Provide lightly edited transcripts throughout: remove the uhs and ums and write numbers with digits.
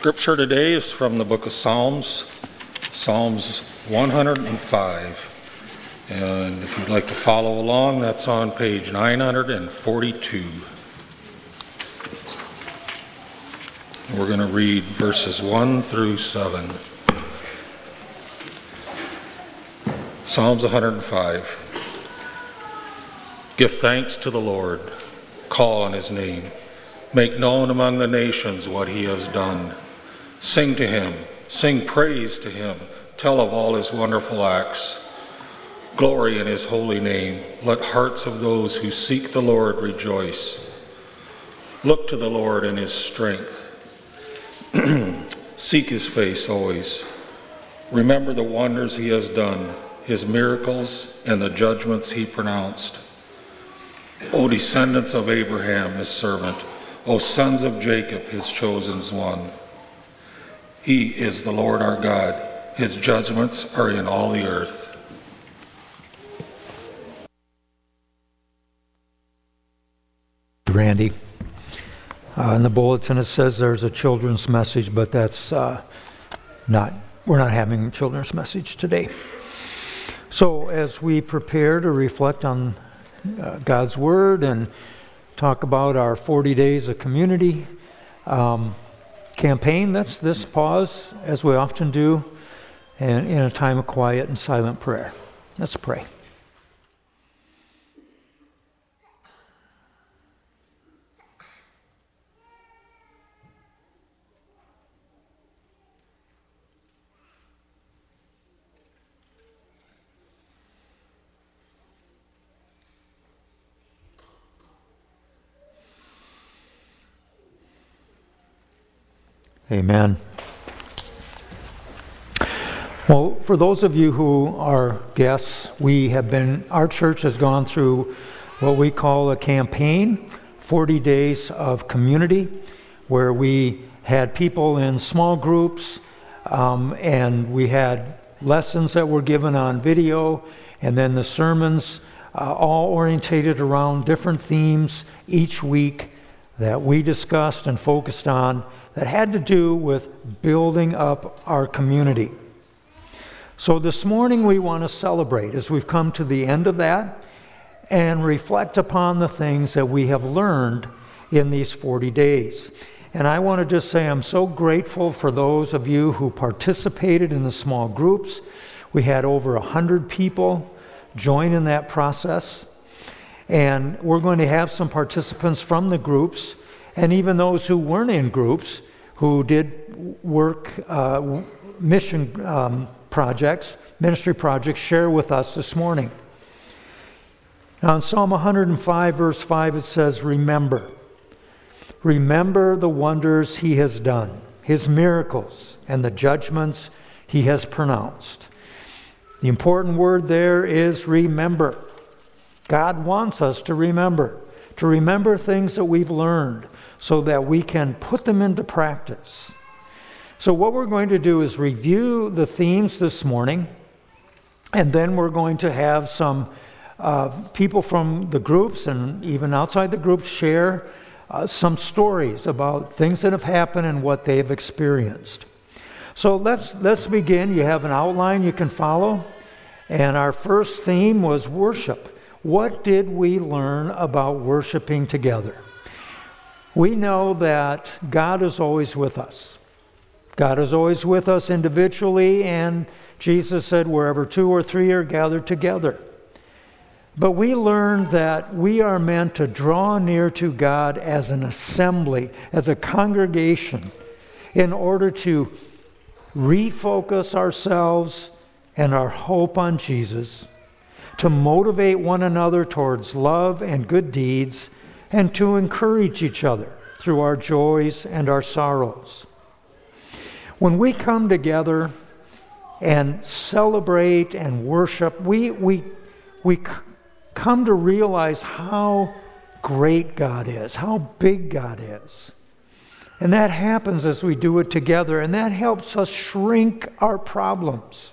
scripture today is from the book of Psalms, Psalms 105. And if you'd like to follow along, that's on page 942. We're going to read verses 1 through 7. Psalms 105. Give thanks to the Lord. Call on his name. Make known among the nations what he has done. Sing to him. Sing praise to him. Tell of all his wonderful acts. Glory in his holy name. Let hearts of those who seek the Lord rejoice. Look to the Lord in his strength. Seek his face always. Remember the wonders he has done, his miracles, and the judgments he pronounced. O descendants of Abraham, his servant, O sons of Jacob, his chosen one. He is the Lord our God. His judgments are in all the earth. Randy. In the bulletin it says there's a children's message, but that's we're not having a children's message today. So as we prepare to reflect on God's Word and talk about our 40 Days of Community Campaign, that's this pause, as we often do, and in a time of quiet and silent prayer. Let's pray. Amen. Well, for those of you who are guests, our church has gone through what we call a campaign, 40 Days of Community, where we had people in small groups, and we had lessons that were given on video, and then the sermons, all orientated around different themes each week that we discussed and focused on that had to do with building up our community. So this morning we want to celebrate as we've come to the end of that and reflect upon the things that we have learned in these 40 days. And I want to just say I'm so grateful for those of you who participated in the small groups. We had over 100 people join in that process. And we're going to have some participants from the groups, and even those who weren't in groups, who did work, mission projects, ministry projects, share with us this morning. Now in Psalm 105, verse 5, it says, remember. Remember the wonders he has done, his miracles, and the judgments he has pronounced. The important word there is remember. God wants us to remember things that we've learned so that we can put them into practice. So what we're going to do is review the themes this morning, and then we're going to have some people from the groups and even outside the groups share some stories about things that have happened and what they've experienced. So let's begin. You have an outline you can follow, and our first theme was worship. What did we learn about worshiping together? We know that God is always with us. God is always with us individually, and Jesus said, wherever two or three are gathered together. But we learned that we are meant to draw near to God as an assembly, as a congregation, in order to refocus ourselves and our hope on Jesus, to motivate one another towards love and good deeds, and to encourage each other through our joys and our sorrows. When we come together and celebrate and worship, we come to realize how great God is, how big God is. And that happens as we do it together, and that helps us shrink our problems.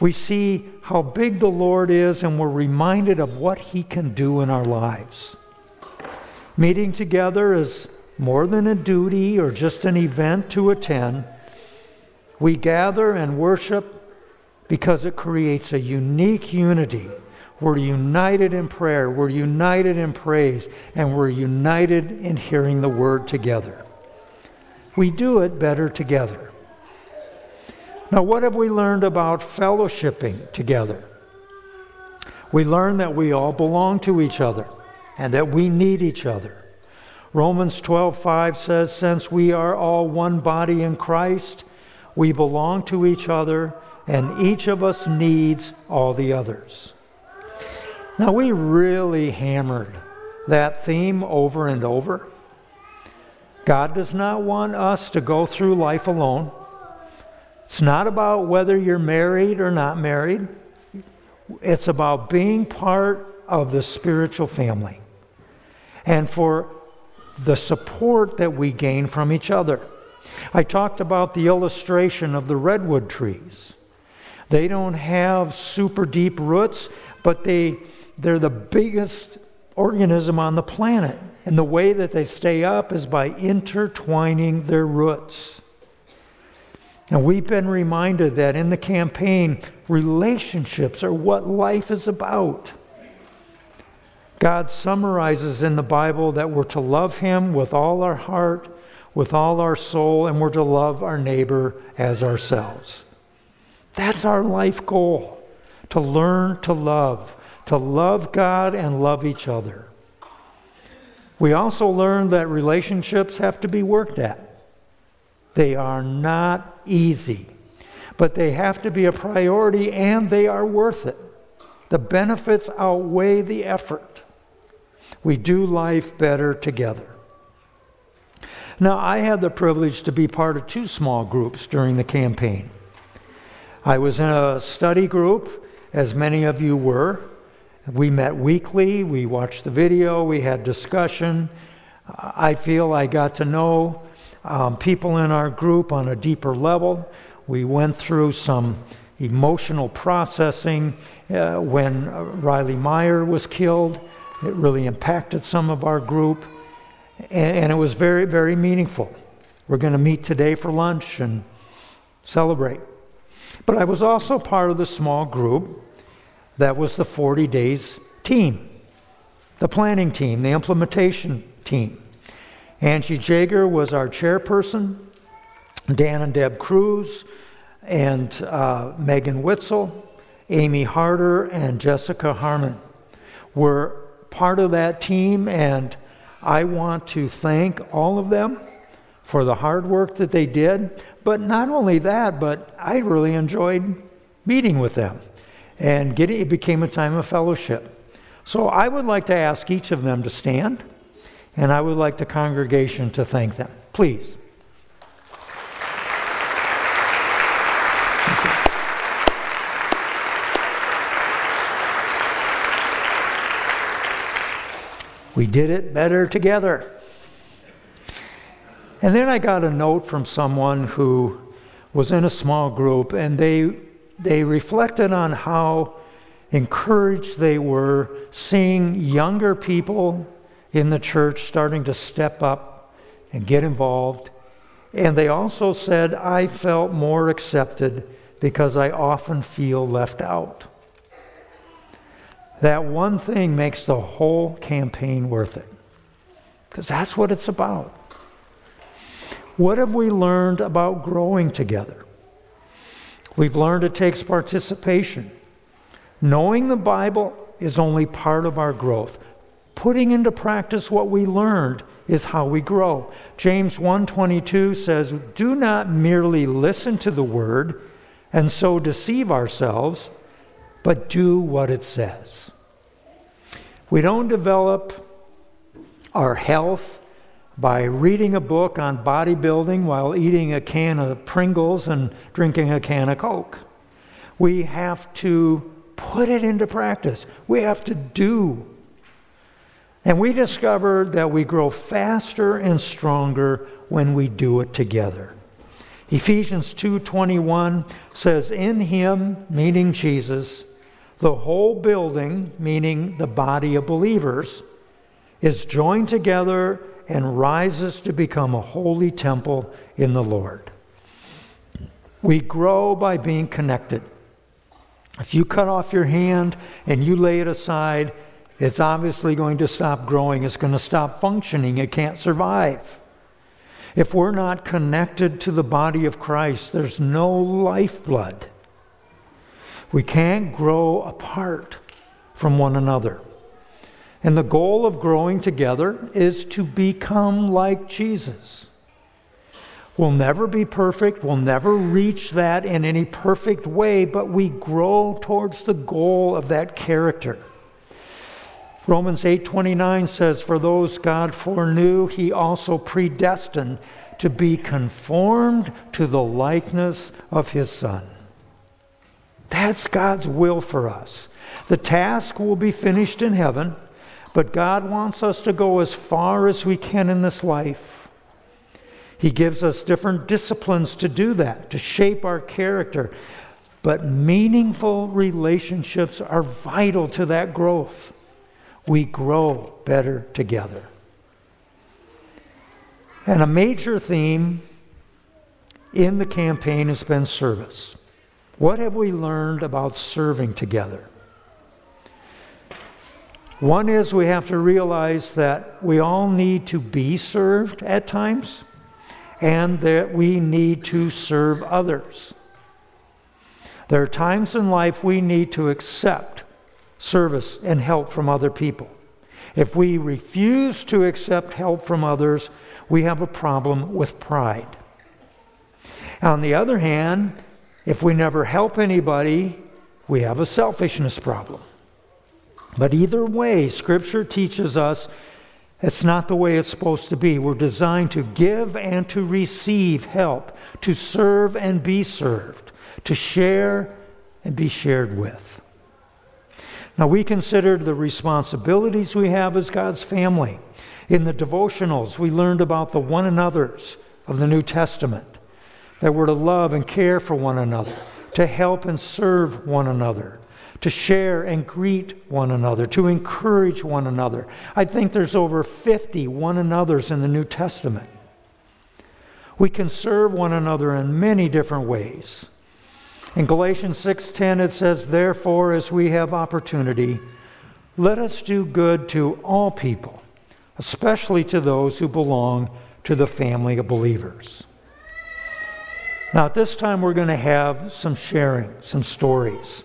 We see how big the Lord is, and we're reminded of what he can do in our lives. Meeting together is more than a duty or just an event to attend, we gather and worship because it creates a unique unity. We're united in prayer, we're united in praise, and we're united in hearing the word together. We do it better together. Now, what have we learned about fellowshipping together? We learn that we all belong to each other and that we need each other. Romans 12:5 says, since we are all one body in Christ, we belong to each other, and each of us needs all the others. Now, we really hammered that theme over and over. God does not want us to go through life alone. It's not about whether you're married or not married. It's about being part of the spiritual family and for the support that we gain from each other. I talked about the illustration of the redwood trees. They don't have super deep roots, but they're the biggest organism on the planet. And the way that they stay up is by intertwining their roots. And we've been reminded that in the campaign, relationships are what life is about. God summarizes in the Bible that we're to love Him with all our heart, with all our soul, and we're to love our neighbor as ourselves. That's our life goal, to learn to love God and love each other. We also learned that relationships have to be worked at. They are not easy, but they have to be a priority and they are worth it. The benefits outweigh the effort. We do life better together. Now, I had the privilege to be part of two small groups during the campaign. I was in a study group, as many of you were. We met weekly, we watched the video, we had discussion. I feel I got to know people in our group on a deeper level. We went through some emotional processing when Riley Meyer was killed. It really impacted some of our group, and it was very, very meaningful. We're going to meet today for lunch and celebrate. But I was also part of the small group that was the 40 Days team, the planning team, the implementation team. Angie Jager was our chairperson, Dan and Deb Cruz, and Megan Witzel, Amy Carter, and Jessica Harmon were part of that team, and I want to thank all of them for the hard work that they did. But not only that, but I really enjoyed meeting with them, and it became a time of fellowship. So I would like to ask each of them to stand, and I would like the congregation to thank them. Please. We did it better together. And then I got a note from someone who was in a small group, and they reflected on how encouraged they were seeing younger people in the church starting to step up and get involved. And they also said, I felt more accepted because I often feel left out. That one thing makes the whole campaign worth it, because that's what it's about. What have we learned about growing together? We've learned it takes participation. Knowing the Bible is only part of our growth. Putting into practice what we learned is how we grow. James 1:22 says, do not merely listen to the word and so deceive ourselves, but do what it says. We don't develop our health by reading a book on bodybuilding while eating a can of Pringles and drinking a can of Coke. We have to put it into practice. We have to do. And we discovered that we grow faster and stronger when we do it together. Ephesians 2:21 says, in Him, meaning Jesus, the whole building, meaning the body of believers, is joined together and rises to become a holy temple in the Lord. We grow by being connected. If you cut off your hand and you lay it aside, it's obviously going to stop growing. It's going to stop functioning. It can't survive. If we're not connected to the body of Christ, there's no lifeblood. We can't grow apart from one another. And the goal of growing together is to become like Jesus. We'll never be perfect. We'll never reach that in any perfect way, but we grow towards the goal of that character. Romans 8:29 says, "For those God foreknew, he also predestined to be conformed to the likeness of his Son." That's God's will for us. The task will be finished in heaven, but God wants us to go as far as we can in this life. He gives us different disciplines to do that, to shape our character. But meaningful relationships are vital to that growth. We grow better together. And a major theme in the campaign has been service. What have we learned about serving together? One is we have to realize that we all need to be served at times and that we need to serve others. There are times in life we need to accept service and help from other people. If we refuse to accept help from others, we have a problem with pride. On the other hand, if we never help anybody, we have a selfishness problem. But either way, Scripture teaches us it's not the way it's supposed to be. We're designed to give and to receive help, to serve and be served, to share and be shared with. Now, we considered the responsibilities we have as God's family. In the devotionals, we learned about the one another's of the New Testament, that we're to love and care for one another, to help and serve one another, to share and greet one another, to encourage one another. I think there's over 50 one another's in the New Testament. We can serve one another in many different ways. In Galatians 6:10 it says, "Therefore, as we have opportunity, let us do good to all people, especially to those who belong to the family of believers." Now at this time we're going to have some sharing, some stories.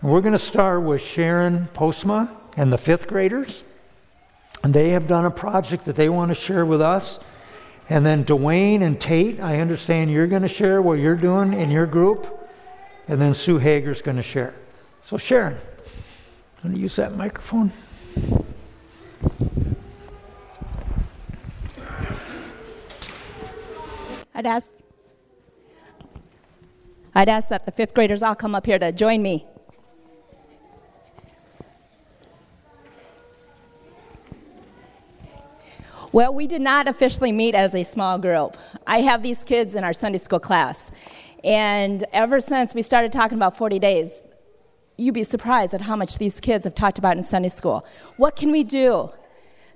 And we're going to start with Sharon Postma and the fifth graders. And they have done a project that they want to share with us. And then Dwayne and Tate, I understand you're going to share what you're doing in your group. And then Sue Hager's going to share. So Sharon, I'm going to use that microphone. I'd ask that the fifth graders all come up here to join me. Well, we did not officially meet as a small group. I have these kids in our Sunday school class. And ever since we started talking about 40 days, you'd be surprised at how much these kids have talked about in Sunday school. What can we do?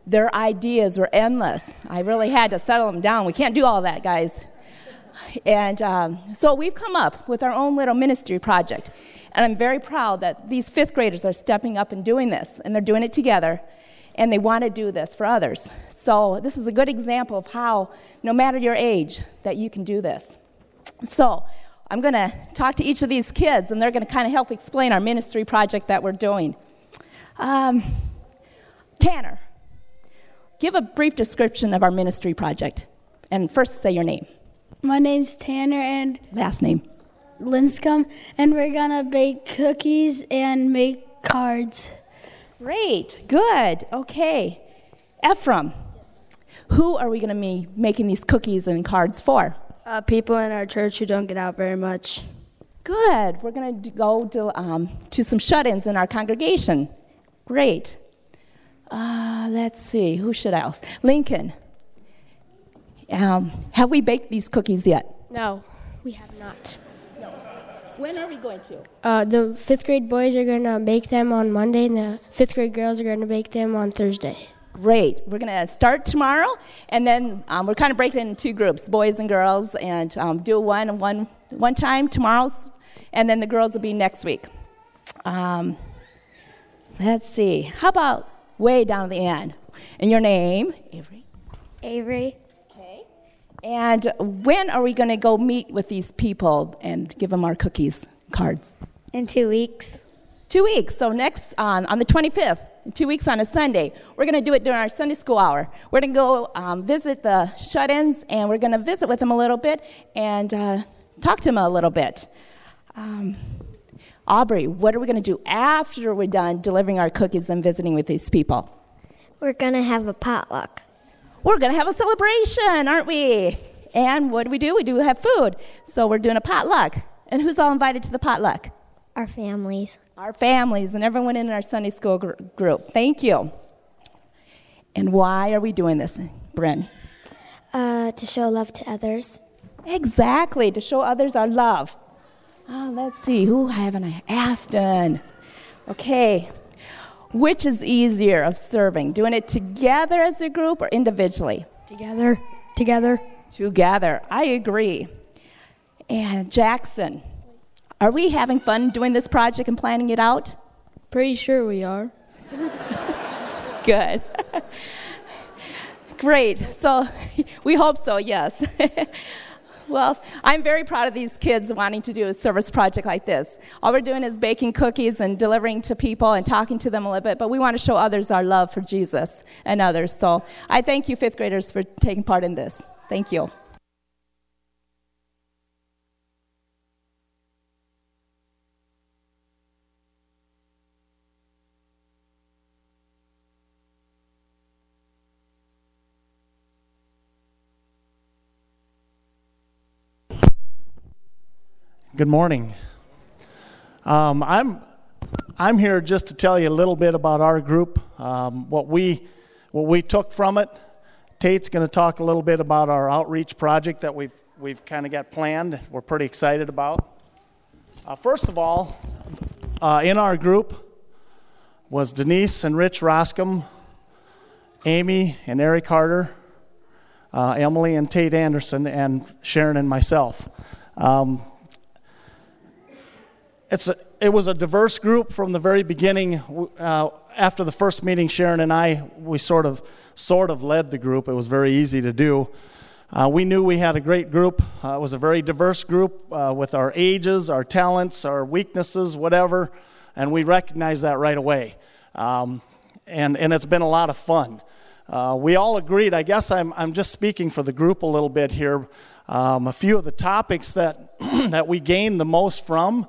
Their ideas were endless. I really had to settle them down. We can't do all that, guys. And so we've come up with our own little ministry project. And I'm very proud that these fifth graders are stepping up and doing this. And they're doing it together. And they want to do this for others. So this is a good example of how, no matter your age, that you can do this. So I'm going to talk to each of these kids. And they're going to kind of help explain our ministry project that we're doing. Tanner, give a brief description of our ministry project. And first say your name. My name's Tanner and last name Linscomb, and we're gonna bake cookies and make cards. Great, good, okay. Ephraim, who are we gonna be making these cookies and cards for? People in our church who don't get out very much. Good. We're gonna go to some shut-ins in our congregation. Great. Let's see. Who should else? Lincoln. Have we baked these cookies yet? No, we have not. No. When are we going to? The fifth grade boys are going to bake them on Monday, and the fifth grade girls are going to bake them on Thursday. Great. We're going to start tomorrow, and then we're kind of breaking it into two groups, boys and girls, and do one time tomorrow's, and then the girls will be next week. Let's see. How about way down at the end? And your name? Avery. Avery. Okay. And when are we going to go meet with these people and give them our cookies, cards? In 2 weeks. 2 weeks. So next, on the 25th. 2 weeks on a Sunday. We're going to do it during our Sunday school hour. We're going to go visit the shut-ins, and we're going to visit with them a little bit and talk to them a little bit. Aubrey, what are we going to do after we're done delivering our cookies and visiting with these people? We're going to have a potluck. We're going to have a celebration, aren't we? And what do? We do have food. So we're doing a potluck. And who's all invited to the potluck? Our families. Our families and everyone in our Sunday school group. Thank you. And why are we doing this, Bryn? To show love to others. Exactly, to show others our love. Oh, let's see. Who haven't I asked? Okay. Which is easier of serving, doing it together as a group or individually? Together. I agree. And Jackson. Are we having fun doing this project and planning it out? Pretty sure we are. Good. Great. So we hope so, yes. Well, I'm very proud of these kids wanting to do a service project like this. All we're doing is baking cookies and delivering to people and talking to them a little bit, but we want to show others our love for Jesus and others. So I thank you, fifth graders, for taking part in this. Thank you. Good morning. I'm here just to tell you a little bit about our group, what we took from it. Tate's going to talk a little bit about our outreach project that we've kind of got planned. We're pretty excited about. First of all, in our group was Denise and Rich Roskam, Amy and Eric Carter, Emily and Tate Anderson, and Sharon and myself. It was a diverse group from the very beginning. After the first meeting, Sharon and I, we sort of led the group. It was very easy to do. We knew we had a great group. It was a very diverse group with our ages, our talents, our weaknesses, whatever, and we recognized that right away. And it's been a lot of fun. We all agreed. I guess I'm just speaking for the group a little bit here. A few of the topics that that we gained the most from.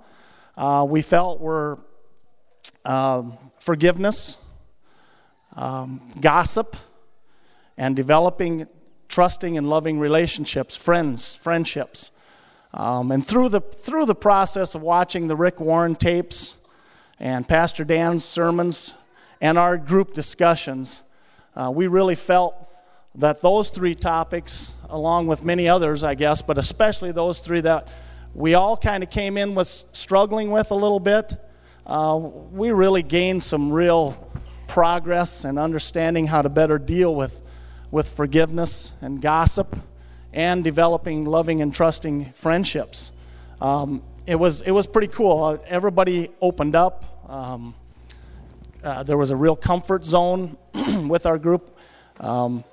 We felt were forgiveness, gossip, and developing trusting and loving relationships, friendships. And through the process of watching the Rick Warren tapes and Pastor Dan's sermons and our group discussions, we really felt that those three topics, along with many others, I guess, but especially those three that we all kind of came in with struggling with a little bit. We really gained some real progress in understanding how to better deal with forgiveness and gossip and developing loving and trusting friendships. It was pretty cool. Everybody opened up. There was a real comfort zone with our group. And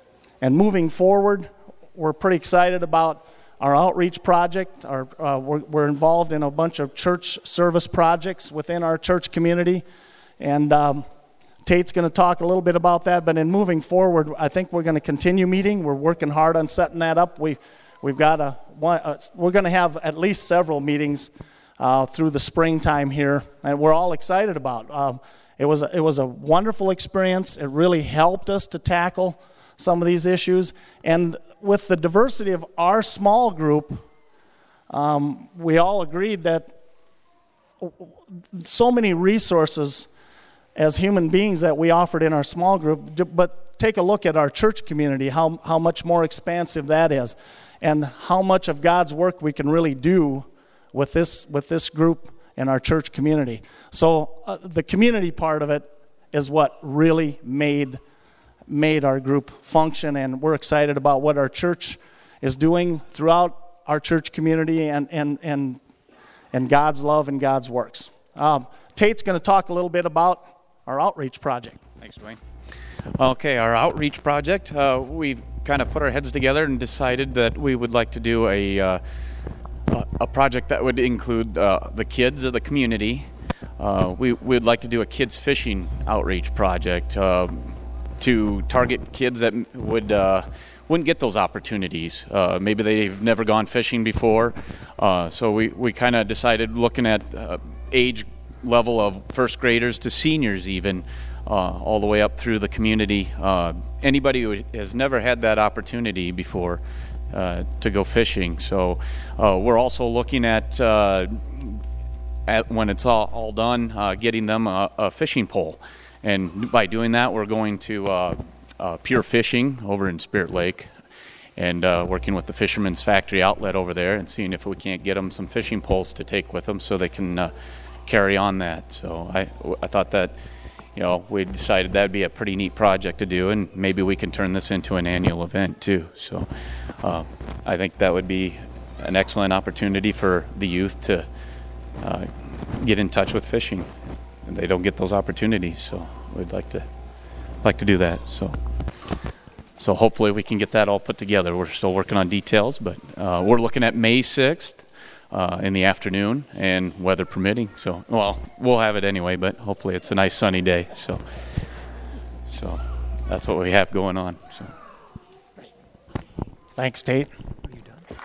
moving forward, we're pretty excited about our outreach project. We're involved in a bunch of church service projects within our church community, and Tate's going to talk a little bit about that. But in moving forward, I think we're going to continue meeting. We're working hard on setting that up. We're going to have at least several meetings through the springtime here, and we're all excited about. It was a wonderful experience. It really helped us to tackle some of these issues, and with the diversity of our small group, we all agreed that so many resources as human beings that we offered in our small group, but take a look at our church community, how much more expansive that is, and how much of God's work we can really do with this group and our church community. So the community part of it is what really made made our group function, and we're excited about what our church is doing throughout our church community and God's love and God's works. Tate's going to talk a little bit about our outreach project. Thanks, Dwayne. Okay, our outreach project, we've kind of put our heads together and decided that we would like to do a project that would include the kids of the community. We'd like to do a kids fishing outreach project to target kids that wouldn't get those opportunities. Maybe they've never gone fishing before. So we kind of decided, looking at age level of first graders to seniors even, all the way up through the community. Anybody who has never had that opportunity before to go fishing. So we're also looking at when it's all done, getting them a fishing pole. And by doing that, we're going to Pure Fishing over in Spirit Lake and working with the Fisherman's Factory outlet over there and seeing if we can't get them some fishing poles to take with them so they can carry on that. So I thought that, you know, we decided that'd be a pretty neat project to do, and maybe we can turn this into an annual event too. So I think that would be an excellent opportunity for the youth to get in touch with fishing. And they don't get those opportunities, so we'd like to do that. So hopefully we can get that all put together. We're still working on details, but we're looking at May 6th in the afternoon, and weather permitting. So, well, we'll have it anyway, but hopefully it's a nice sunny day. So that's what we have going on. So, thanks, Tate. Are you done?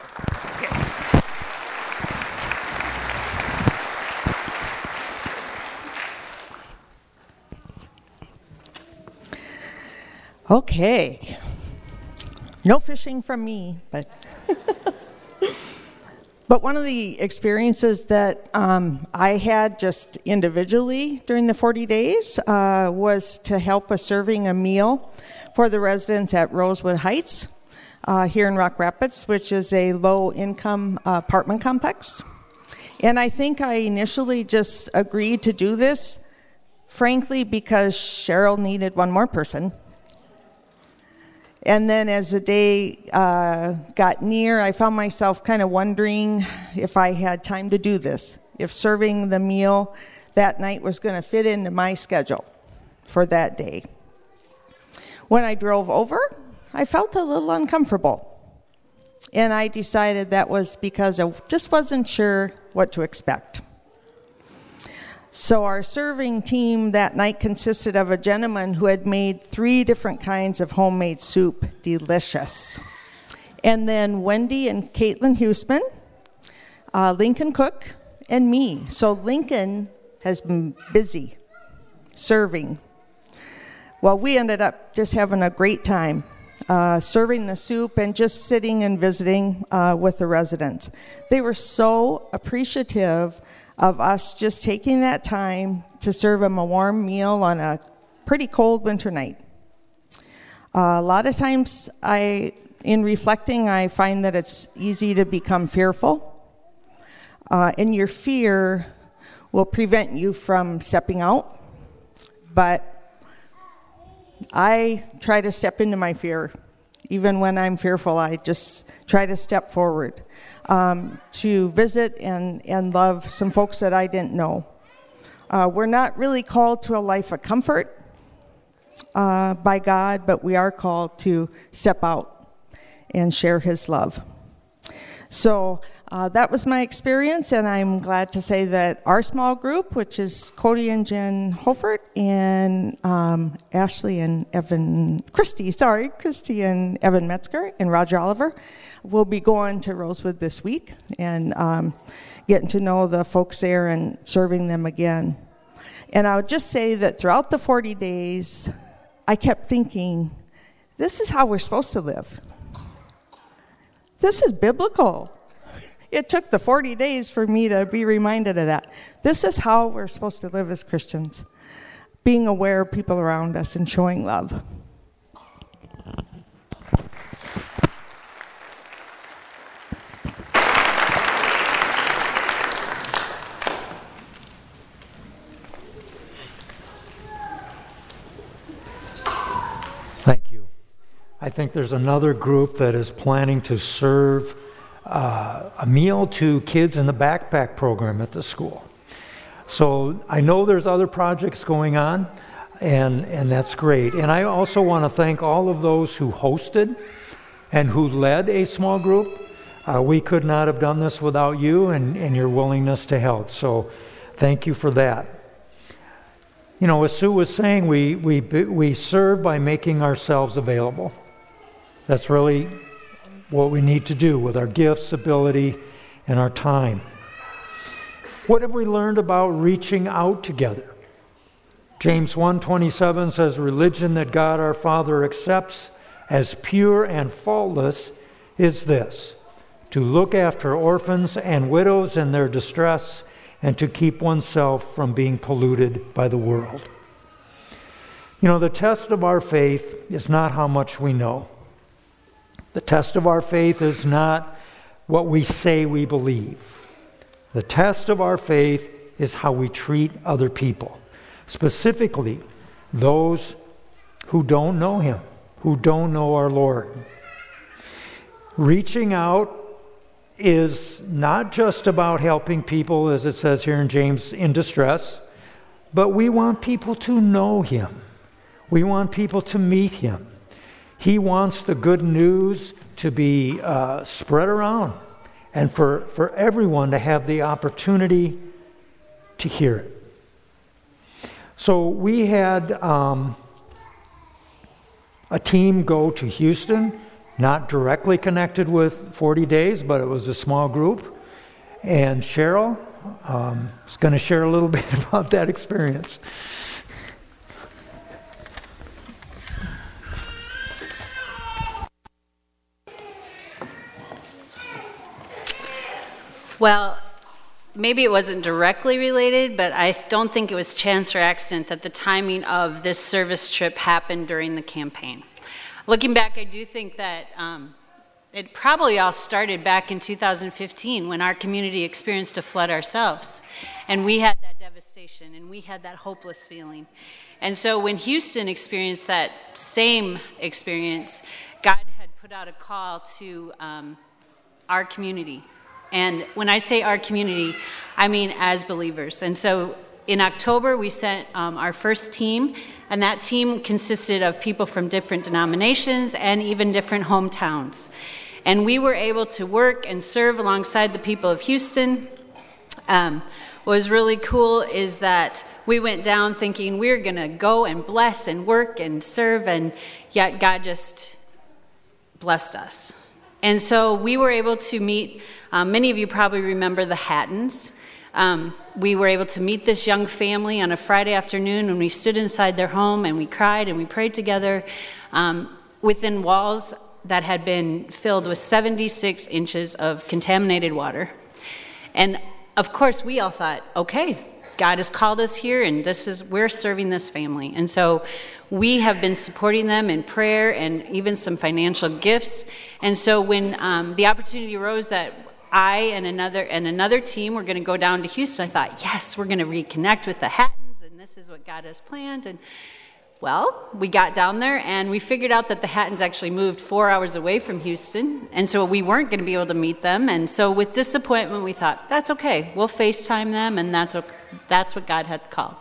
Okay. Okay, no fishing from me, but but one of the experiences that I had just individually during the 40 days was to help with serving a meal for the residents at Rosewood Heights here in Rock Rapids, which is a low-income apartment complex. And I think I initially just agreed to do this, frankly, because Cheryl needed one more person. And then as the day got near, I found myself kind of wondering if I had time to do this, if serving the meal that night was going to fit into my schedule for that day. When I drove over, I felt a little uncomfortable. And I decided that was because I just wasn't sure what to expect. So our serving team that night consisted of a gentleman who had made 3 different kinds of homemade soup, delicious. And then Wendy and Caitlin Houston, Lincoln Cook, and me. So Lincoln has been busy serving. Well, we ended up just having a great time serving the soup and just sitting and visiting with the residents. They were so appreciative of us just taking that time to serve them a warm meal on a pretty cold winter night. A lot of times, in reflecting, I find that it's easy to become fearful. And your fear will prevent you from stepping out. But I try to step into my fear. Even when I'm fearful, I just try to step forward. To visit and love some folks that I didn't know. We're not really called to a life of comfort by God, but we are called to step out and share His love. So that was my experience, and I'm glad to say that our small group, which is Cody and Jen Holford and Ashley and Christy and Evan Metzger and Roger Oliver, will be going to Rosewood this week and getting to know the folks there and serving them again. And I would just say that throughout the 40 days, I kept thinking, this is how we're supposed to live. This is biblical. It took the 40 days for me to be reminded of that. This is how we're supposed to live as Christians, being aware of people around us and showing love. Hi, I think there's another group that is planning to serve a meal to kids in the backpack program at the school. So I know there's other projects going on, and that's great. And I also want to thank all of those who hosted and who led a small group. We could not have done this without you and your willingness to help. So thank you for that. You know, as Sue was saying, we serve by making ourselves available. That's really what we need to do with our gifts, ability, and our time. What have we learned about reaching out together? James 1:27 says, "Religion that God our Father accepts as pure and faultless is this, to look after orphans and widows in their distress, and to keep oneself from being polluted by the world." You know, the test of our faith is not how much we know. The test of our faith is not what we say we believe. The test of our faith is how we treat other people, specifically those who don't know Him, who don't know our Lord. Reaching out is not just about helping people, as it says here in James, in distress, but we want people to know Him. We want people to meet Him. He wants the good news to be spread around and for everyone to have the opportunity to hear it. So we had a team go to Houston, not directly connected with 40 Days, but it was a small group. And Cheryl is going to share a little bit about that experience. Well, maybe it wasn't directly related, but I don't think it was chance or accident that the timing of this service trip happened during the campaign. Looking back, I do think that it probably all started back in 2015 when our community experienced a flood ourselves. And we had that devastation and we had that hopeless feeling. And so when Houston experienced that same experience, God had put out a call to our community. And when I say our community, I mean as believers. And so in October, we sent our first team. And that team consisted of people from different denominations and even different hometowns. And we were able to work and serve alongside the people of Houston. What was really cool is that we went down thinking we're going to go and bless and work and serve, and yet God just blessed us. And so we were able to meet, many of you probably remember the Hattons. We were able to meet this young family on a Friday afternoon when we stood inside their home and we cried and we prayed together within walls that had been filled with 76 inches of contaminated water. And of course we all thought, okay, God has called us here and we're serving this family. And so we have been supporting them in prayer and even some financial gifts. And so when the opportunity arose that I and another team were going to go down to Houston, I thought, yes, we're going to reconnect with the Hattons, and this is what God has planned. And, well, we got down there, and we figured out that the Hattons actually moved 4 hours away from Houston, and so we weren't going to be able to meet them. And so with disappointment, we thought, that's okay. We'll FaceTime them, and that's what God had called.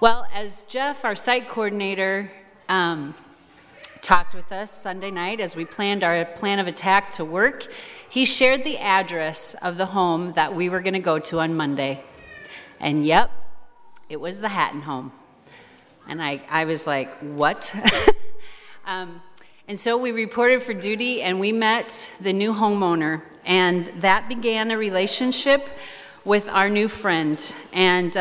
Well, as Jeff, our site coordinator, talked with us Sunday night as we planned our plan of attack to work, he shared the address of the home that we were going to go to on Monday. And yep, it was the Hatton home. And I was like, what? And so we reported for duty and we met the new homeowner. And that began a relationship with our new friend. And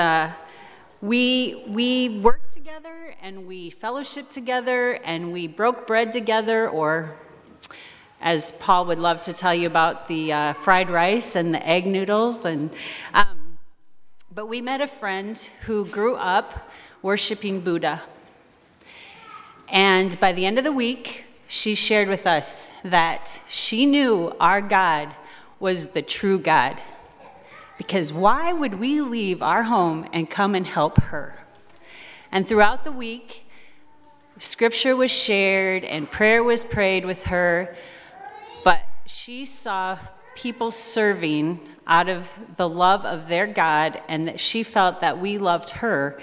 we worked together and we fellowshiped together and we broke bread together, or as Paul would love to tell you about the fried rice and the egg noodles. And but we met a friend who grew up worshiping Buddha. And by the end of the week, she shared with us that she knew our God was the true God. Because why would we leave our home and come and help her? And throughout the week, Scripture was shared and prayer was prayed with her, but she saw people serving out of the love of their God, and that she felt that we loved her,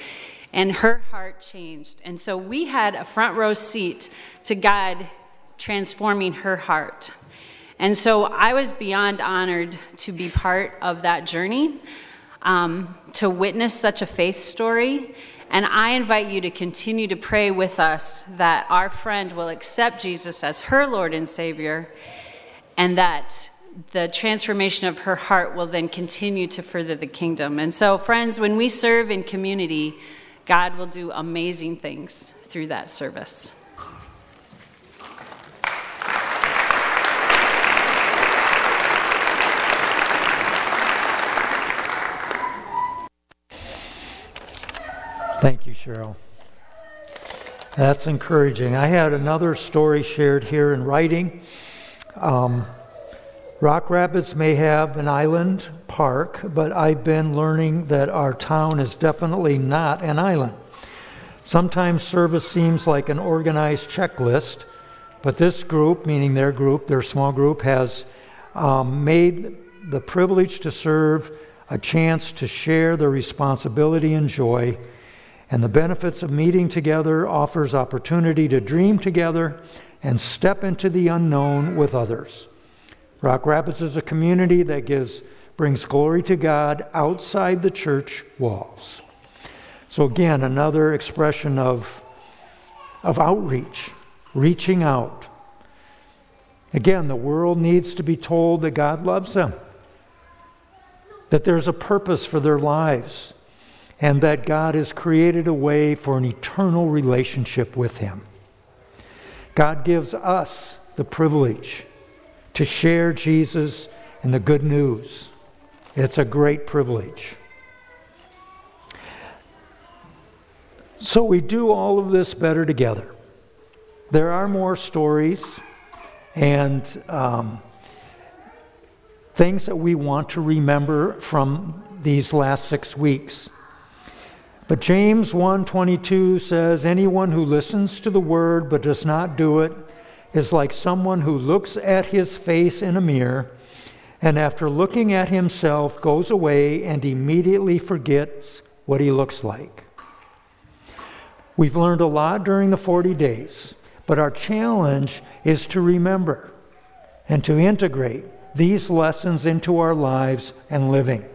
and her heart changed. And so we had a front row seat to God transforming her heart. And so I was beyond honored to be part of that journey, to witness such a faith story. And I invite you to continue to pray with us that our friend will accept Jesus as her Lord and Savior, and that the transformation of her heart will then continue to further the kingdom. And so, friends, when we serve in community, God will do amazing things through that service. Thank you, Cheryl. That's encouraging. I had another story shared here in writing. Rock Rapids may have an island park, but I've been learning that our town is definitely not an island. Sometimes service seems like an organized checklist, but this group, meaning their group, their small group, has made the privilege to serve a chance to share their responsibility and joy. And the benefits of meeting together offers opportunity to dream together and step into the unknown with others. Rock Rapids is a community that brings glory to God outside the church walls. So again, another expression of outreach, reaching out. Again, the world needs to be told that God loves them, that there's a purpose for their lives, and that God has created a way for an eternal relationship with Him. God gives us the privilege to share Jesus and the good news. It's a great privilege. So we do all of this better together. There are more stories and things that we want to remember from these last 6 weeks. But James 1:22 says, anyone who listens to the word but does not do it is like someone who looks at his face in a mirror and after looking at himself goes away and immediately forgets what he looks like. We've learned a lot during the 40 days, but our challenge is to remember and to integrate these lessons into our lives and living.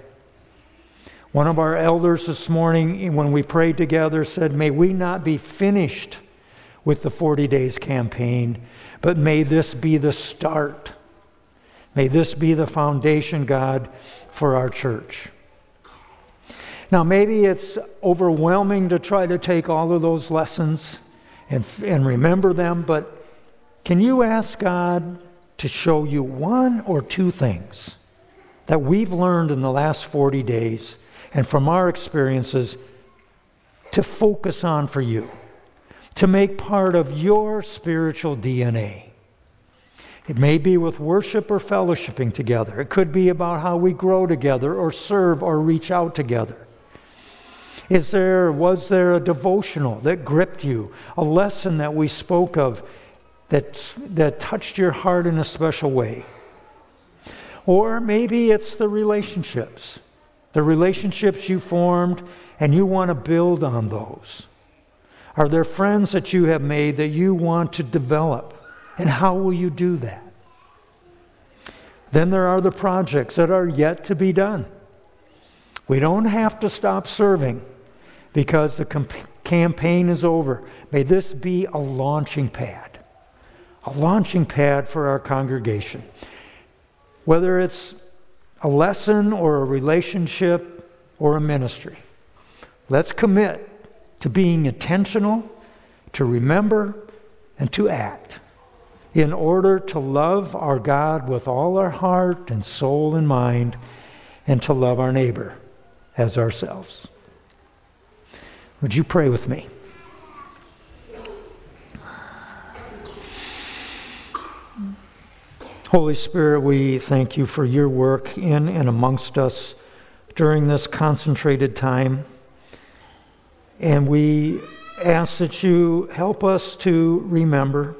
One of our elders this morning, when we prayed together, said, may we not be finished with the 40 Days campaign, but may this be the start. May this be the foundation, God, for our church. Now, maybe it's overwhelming to try to take all of those lessons and remember them, but can you ask God to show you one or two things that we've learned in the last 40 days and from our experiences to focus on for you, to make part of your spiritual DNA? It may be with worship or fellowshipping together. It could be about how we grow together or serve or reach out together. Was there a devotional that gripped you, a lesson that we spoke of that touched your heart in a special way? Or maybe it's the relationships you formed, and you want to build on those. Are there friends that you have made that you want to develop? And how will you do that? Then there are the projects that are yet to be done. We don't have to stop serving because the campaign is over. May this be a launching pad for our congregation. Whether it's a lesson or a relationship or a ministry. Let's commit to being intentional, to remember, and to act in order to love our God with all our heart and soul and mind, and to love our neighbor as ourselves. Would you pray with me? Holy Spirit, we thank you for your work in and amongst us during this concentrated time. And we ask that you help us to remember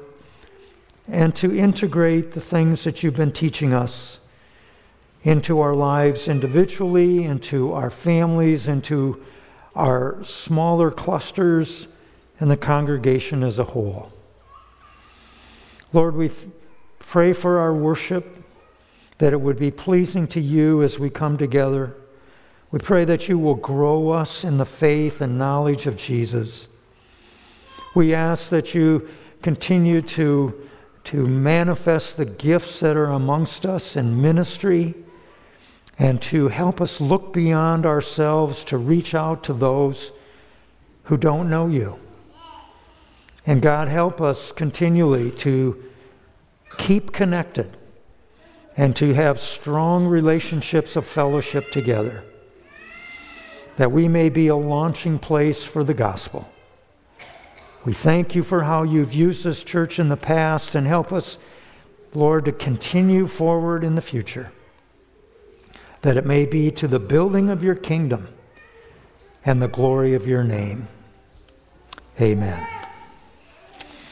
and to integrate the things that you've been teaching us into our lives individually, into our families, into our smaller clusters, and the congregation as a whole. Lord, we pray for our worship, that it would be pleasing to you as we come together. We pray that you will grow us in the faith and knowledge of Jesus. We ask that you continue to manifest the gifts that are amongst us in ministry, and to help us look beyond ourselves to reach out to those who don't know you. And God, help us continually to keep connected and to have strong relationships of fellowship together, that we may be a launching place for the gospel. We thank you for how you've used this church in the past, and help us, Lord, to continue forward in the future, that it may be to the building of your kingdom and the glory of your name. Amen.